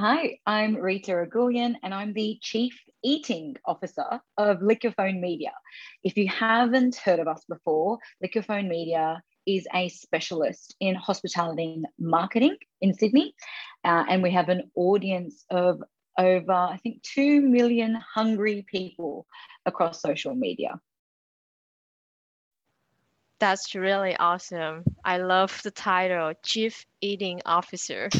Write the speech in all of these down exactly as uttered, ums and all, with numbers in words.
Hi, I'm Rita Agoulian, and I'm the Chief Eating Officer of Lick Your Phone Media. If you haven't heard of us before, Lick Your Phone Media is a specialist in hospitality marketing in Sydney, uh, and we have an audience of over, I think, two million hungry people across social media. That's really awesome. I love the title, Chief Eating Officer.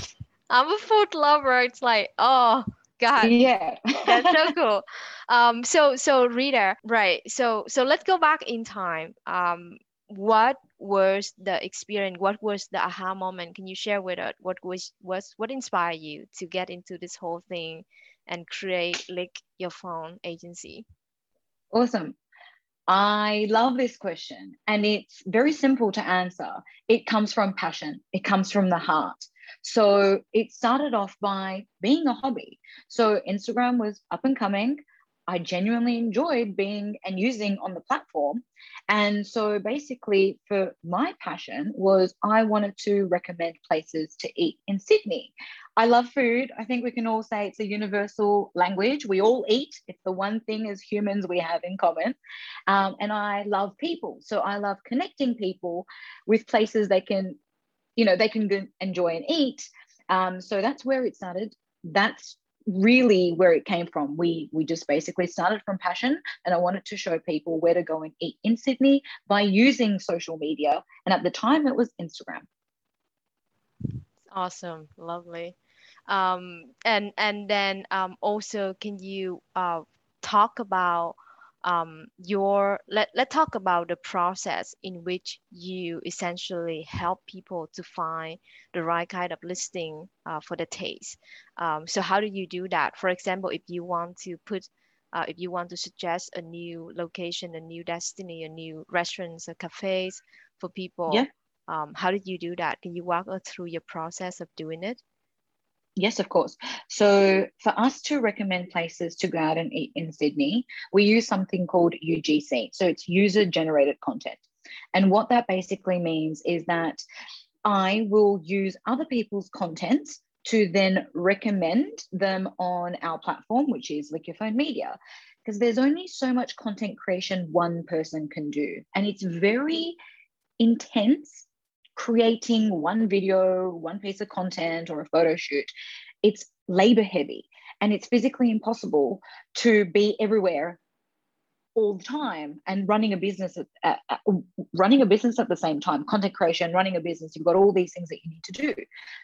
I'm a food lover. It's like, oh, God. Yeah. That's so cool. Um, so, so Rita, right. So, so let's go back in time. Um, what was the experience? What was the aha moment? Can you share with us? What was, was, what inspired you to get into this whole thing and create Lick Your Phone agency? Awesome. I love this question, and it's very simple to answer. It comes from passion. It comes from the heart. So it started off by being a hobby. So Instagram was up and coming. I genuinely enjoyed being and using on the platform. And so basically for my passion was I wanted to recommend places to eat in Sydney. I love food. I think we can all say it's a universal language. We all eat. It's the one thing as humans we have in common. Um, and I love people. So I love connecting people with places they can you know, they can enjoy and eat. Um, so that's where it started. That's really where it came from. We, we just basically started from passion, and I wanted to show people where to go and eat in Sydney by using social media. And at the time it was Instagram. Awesome. Lovely. Um, and, and then um, also, can you uh, talk about um, your, let, let's talk about the process in which you essentially help people to find the right kind of listing uh, for the taste. Um, so how do you do that? For example, if you want to put, uh, if you want to suggest a new location, a new destiny, a new restaurants or cafes for people, yeah. um, how did you do that? Can you walk us through your process of doing it? Yes, of course. So for us to recommend places to go out and eat in Sydney, we use something called U G C. So it's user-generated content. And what that basically means is that I will use other people's content to then recommend them on our platform, which is Lick Your Phone Media, because there's only so much content creation one person can do. And it's very intense. Creating one video, one piece of content or a photo shoot, it's labor heavy, and it's physically impossible to be everywhere all the time and running a business at, uh, running a business at the same time, content creation, running a business, you've got all these things that you need to do.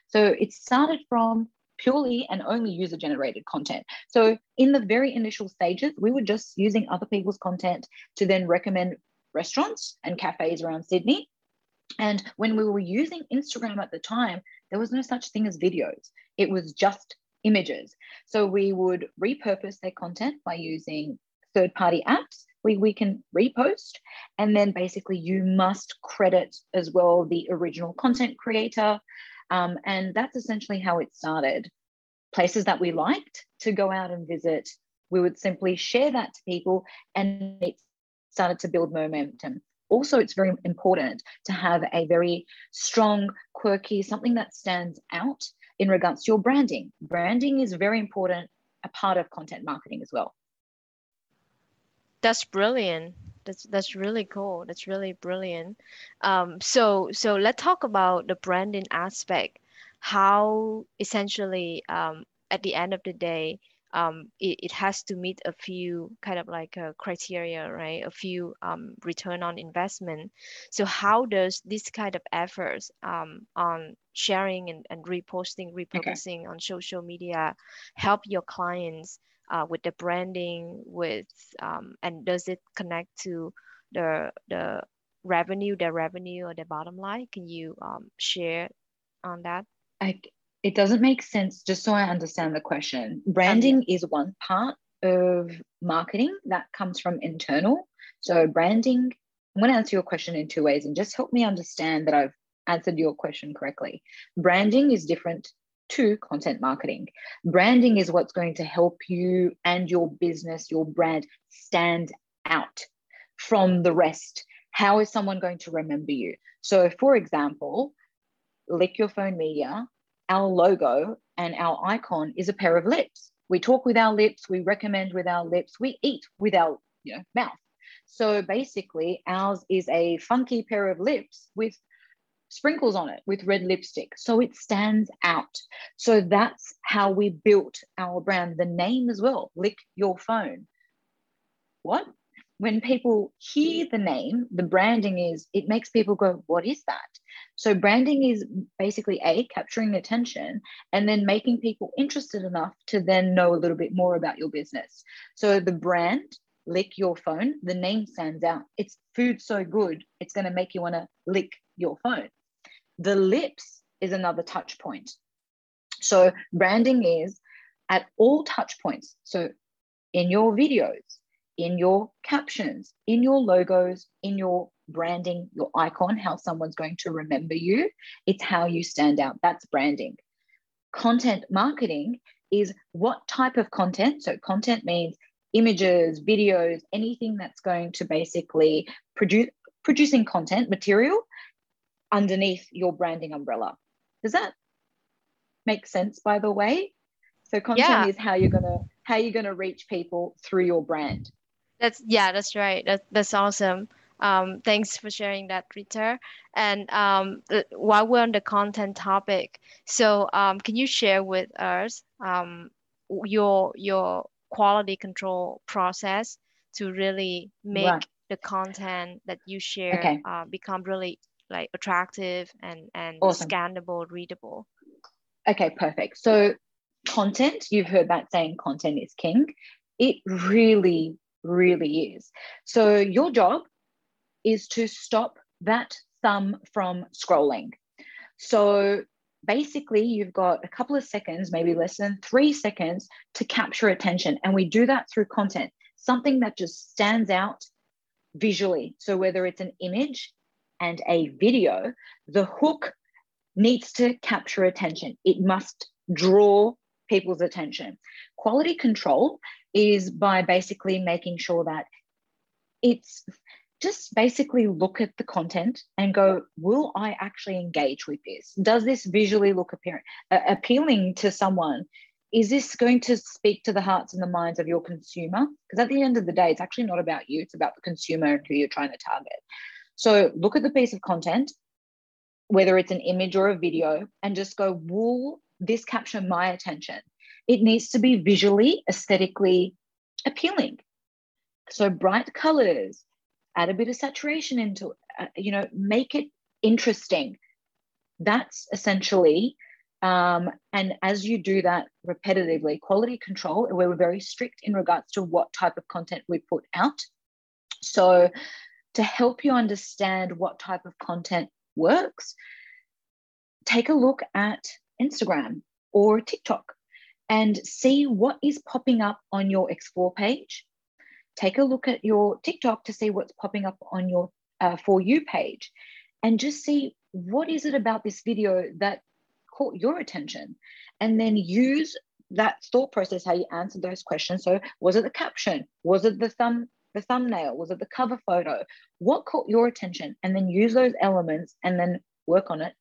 So it started from purely and only user-generated content. So in the very initial stages, we were just using other people's content to then recommend restaurants and cafes around Sydney. And when we were using Instagram at the time, there was no such thing as videos. It was just images. So we would repurpose their content by using third-party apps. We, we can repost. And then basically you must credit as well the original content creator. Um, and that's essentially how it started. Places that we liked to go out and visit, we would simply share that to people, and it started to build momentum. Also, it's very important to have a very strong, quirky, something that stands out in regards to your branding. Branding is very important, a part of content marketing as well. That's brilliant. That's that's really cool. That's really brilliant. Um, so so let's talk about the branding aspect. How essentially um, at the end of the day, Um, it, it has to meet a few kind of like a criteria, right? A few um, return on investment. So how does this kind of efforts um, on sharing and, and reposting, repurposing okay. on social media help your clients uh, with the branding with, um, and does it connect to the, the revenue, their revenue or the bottom line? Can you um, share on that? I- It doesn't make sense, just so I understand the question. Branding is one part of marketing that comes from internal. So branding, I'm going to answer your question in two ways, and just help me understand that I've answered your question correctly. Branding is different to content marketing. Branding is what's going to help you and your business, your brand, stand out from the rest. How is someone going to remember you? So for example, Lick Your Phone Media our logo and our icon is a pair of lips. We talk with our lips, we recommend with our lips, we eat with our, you know, mouth. So basically ours is a funky pair of lips with sprinkles on it, with red lipstick. So it stands out. So that's how we built our brand. The name as well, Lick Your Phone. What? When people hear the name, the branding is, it makes people go, what is that? So branding is basically A, capturing attention, and then making people interested enough to then know a little bit more about your business. So the brand, Lick Your Phone, the name stands out. It's food so good, it's going to make you want to lick your phone. The lips is another touch point. So branding is at all touch points. So in your videos, in your captions, in your logos, in your branding, your icon, how someone's going to remember you. It's how you stand out. That's branding. Content marketing is what type of content. So content means images, videos, anything that's going to basically produce producing content material underneath your branding umbrella. Does that make sense, by the way? So content yeah. is how you're gonna how you're gonna reach people through your brand. That's yeah, that's right. That, that's awesome. Um, thanks for sharing that, Rita. And um, while we're on the content topic, so um, can you share with us um, your your quality control process to really make right. the content that you share okay. uh, become really like attractive and, and awesome. Scannable, readable? Okay, perfect. So content, you've heard that saying, content is king. It really, really is. So your job is to stop that thumb from scrolling. So basically, you've got a couple of seconds, maybe less than three seconds to capture attention. And we do that through content, something that just stands out visually. So whether it's an image and a video, the hook needs to capture attention. It must draw people's attention. Quality control is by basically making sure that it's just basically look at the content and go, will I actually engage with this? Does this visually look appealing, uh, appealing to someone? Is this going to speak to the hearts and the minds of your consumer? Because at the end of the day, it's actually not about you. It's about the consumer and who you're trying to target. So look at the piece of content, whether it's an image or a video, and just go, will this capture my attention? It needs to be visually, aesthetically appealing. So bright colors, add a bit of saturation into it, uh, you know, make it interesting. That's essentially, um, and as you do that repetitively, quality control, we were very strict in regards to what type of content we put out. So to help you understand what type of content works, take a look at Instagram or TikTok and see what is popping up on your explore page. Take a look at your TikTok to see what's popping up on your uh, For You page and just see what is it about this video that caught your attention, and then use that thought process, how you answered those questions. So was it the caption? Was it the thumb, the thumbnail? Was it the cover photo? What caught your attention? And then use those elements and then work on it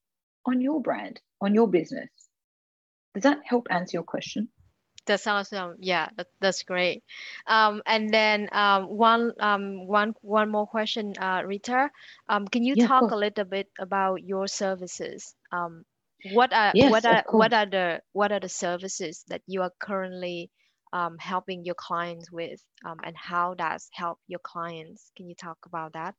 on your brand, on your business. Does that help answer your question? That's awesome. Yeah, that, that's great. Um, and then um, one, um, one, one more question, uh, Rita. Um, can you yeah, talk a little bit about your services? Um, what are yes, what are what are the what are the services that you are currently um, helping your clients with, um, and how that's help your clients? Can you talk about that?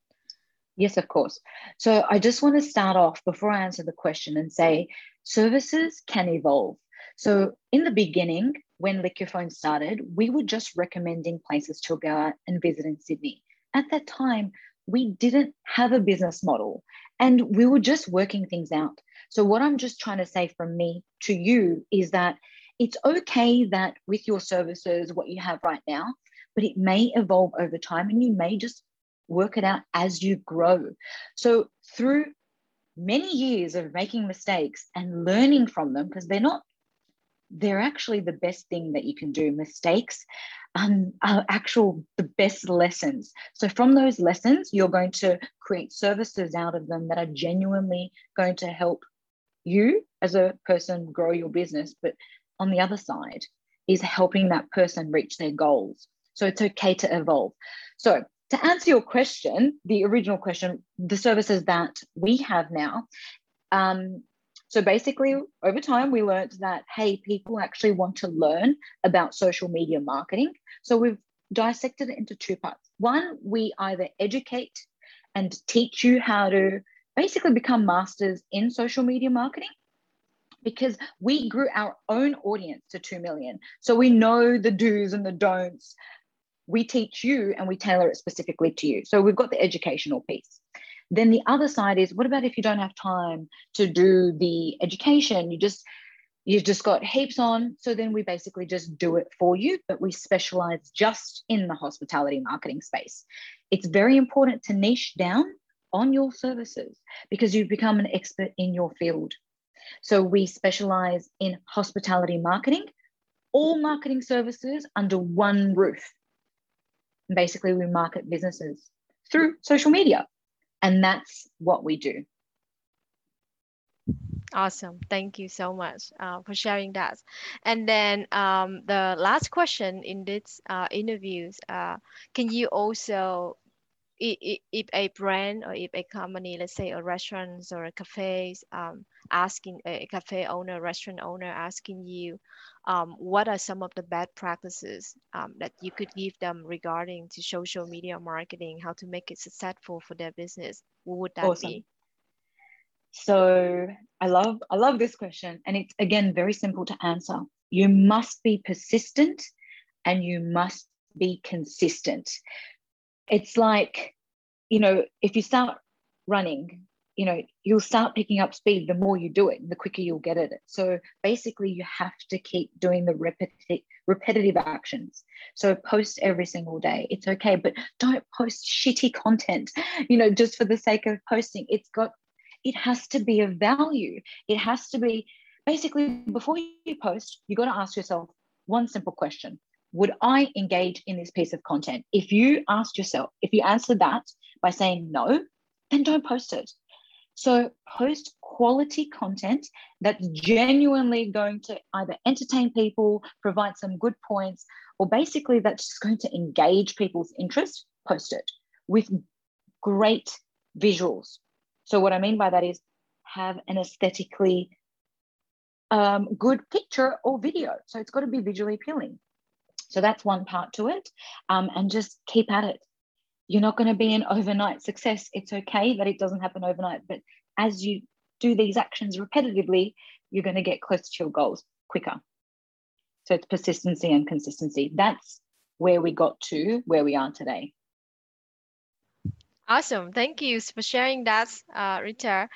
Yes, of course. So I just want to start off before I answer the question and say services can evolve. So in the beginning, when Lick Your Phone started, we were just recommending places to go out and visit in Sydney. At that time, we didn't have a business model and we were just working things out. So what I'm just trying to say from me to you is that it's okay that with your services, what you have right now, but it may evolve over time and you may just work it out as you grow. So through many years of making mistakes and learning from them, because they're not they're actually the best thing that you can do. Mistakes um, are actual the best lessons. So from those lessons, you're going to create services out of them that are genuinely going to help you as a person grow your business, but on the other side is helping that person reach their goals. So it's okay to evolve. So to answer your question, the original question, the services that we have now, um, so basically over time we learned that, hey, people actually want to learn about social media marketing. So we've dissected it into two parts. One, we either educate and teach you how to basically become masters in social media marketing, because we grew our own audience to two million. So we know the do's and the don'ts. We teach you and we tailor it specifically to you. So we've got the educational piece. Then the other side is, what about if you don't have time to do the education? You just, you've just got heaps on. So then we basically just do it for you, but we specialize just in the hospitality marketing space. It's very important to niche down on your services because you've become an expert in your field. So we specialize in hospitality marketing, all marketing services under one roof. And basically, we market businesses through social media, and that's what we do. Awesome. Thank you so much uh, for sharing that. And then um, the last question in this uh, interview, uh, can you also, if a brand or if a company, let's say a restaurant or a cafe, um, asking a cafe owner, restaurant owner asking you, um, what are some of the bad practices um, that you could give them regarding to social media marketing, how to make it successful for their business? What would that awesome. Be? So I love, I love this question. And it's, again, very simple to answer. You must be persistent and you must be consistent. It's like, you know, if you start running, you know, you'll start picking up speed. The more you do it, the quicker you'll get at it. So basically you have to keep doing the repeti- repetitive actions. So post every single day. It's okay, but don't post shitty content, you know, just for the sake of posting. It's got, it has to be of value. It has to be, basically, before you post, you got to ask yourself one simple question. Would I engage in this piece of content? If you asked yourself, if you answered that by saying no, then don't post it. So post quality content that's genuinely going to either entertain people, provide some good points, or basically that's just going to engage people's interest, post it with great visuals. So what I mean by that is have an aesthetically um, good picture or video. So it's got to be visually appealing. So that's one part to it, um, and just keep at it. You're not going to be an overnight success. It's okay that it doesn't happen overnight, but as you do these actions repetitively, you're going to get closer to your goals quicker. So it's persistency and consistency. That's where we got to where we are today. Awesome. Thank you for sharing that, uh, Rita.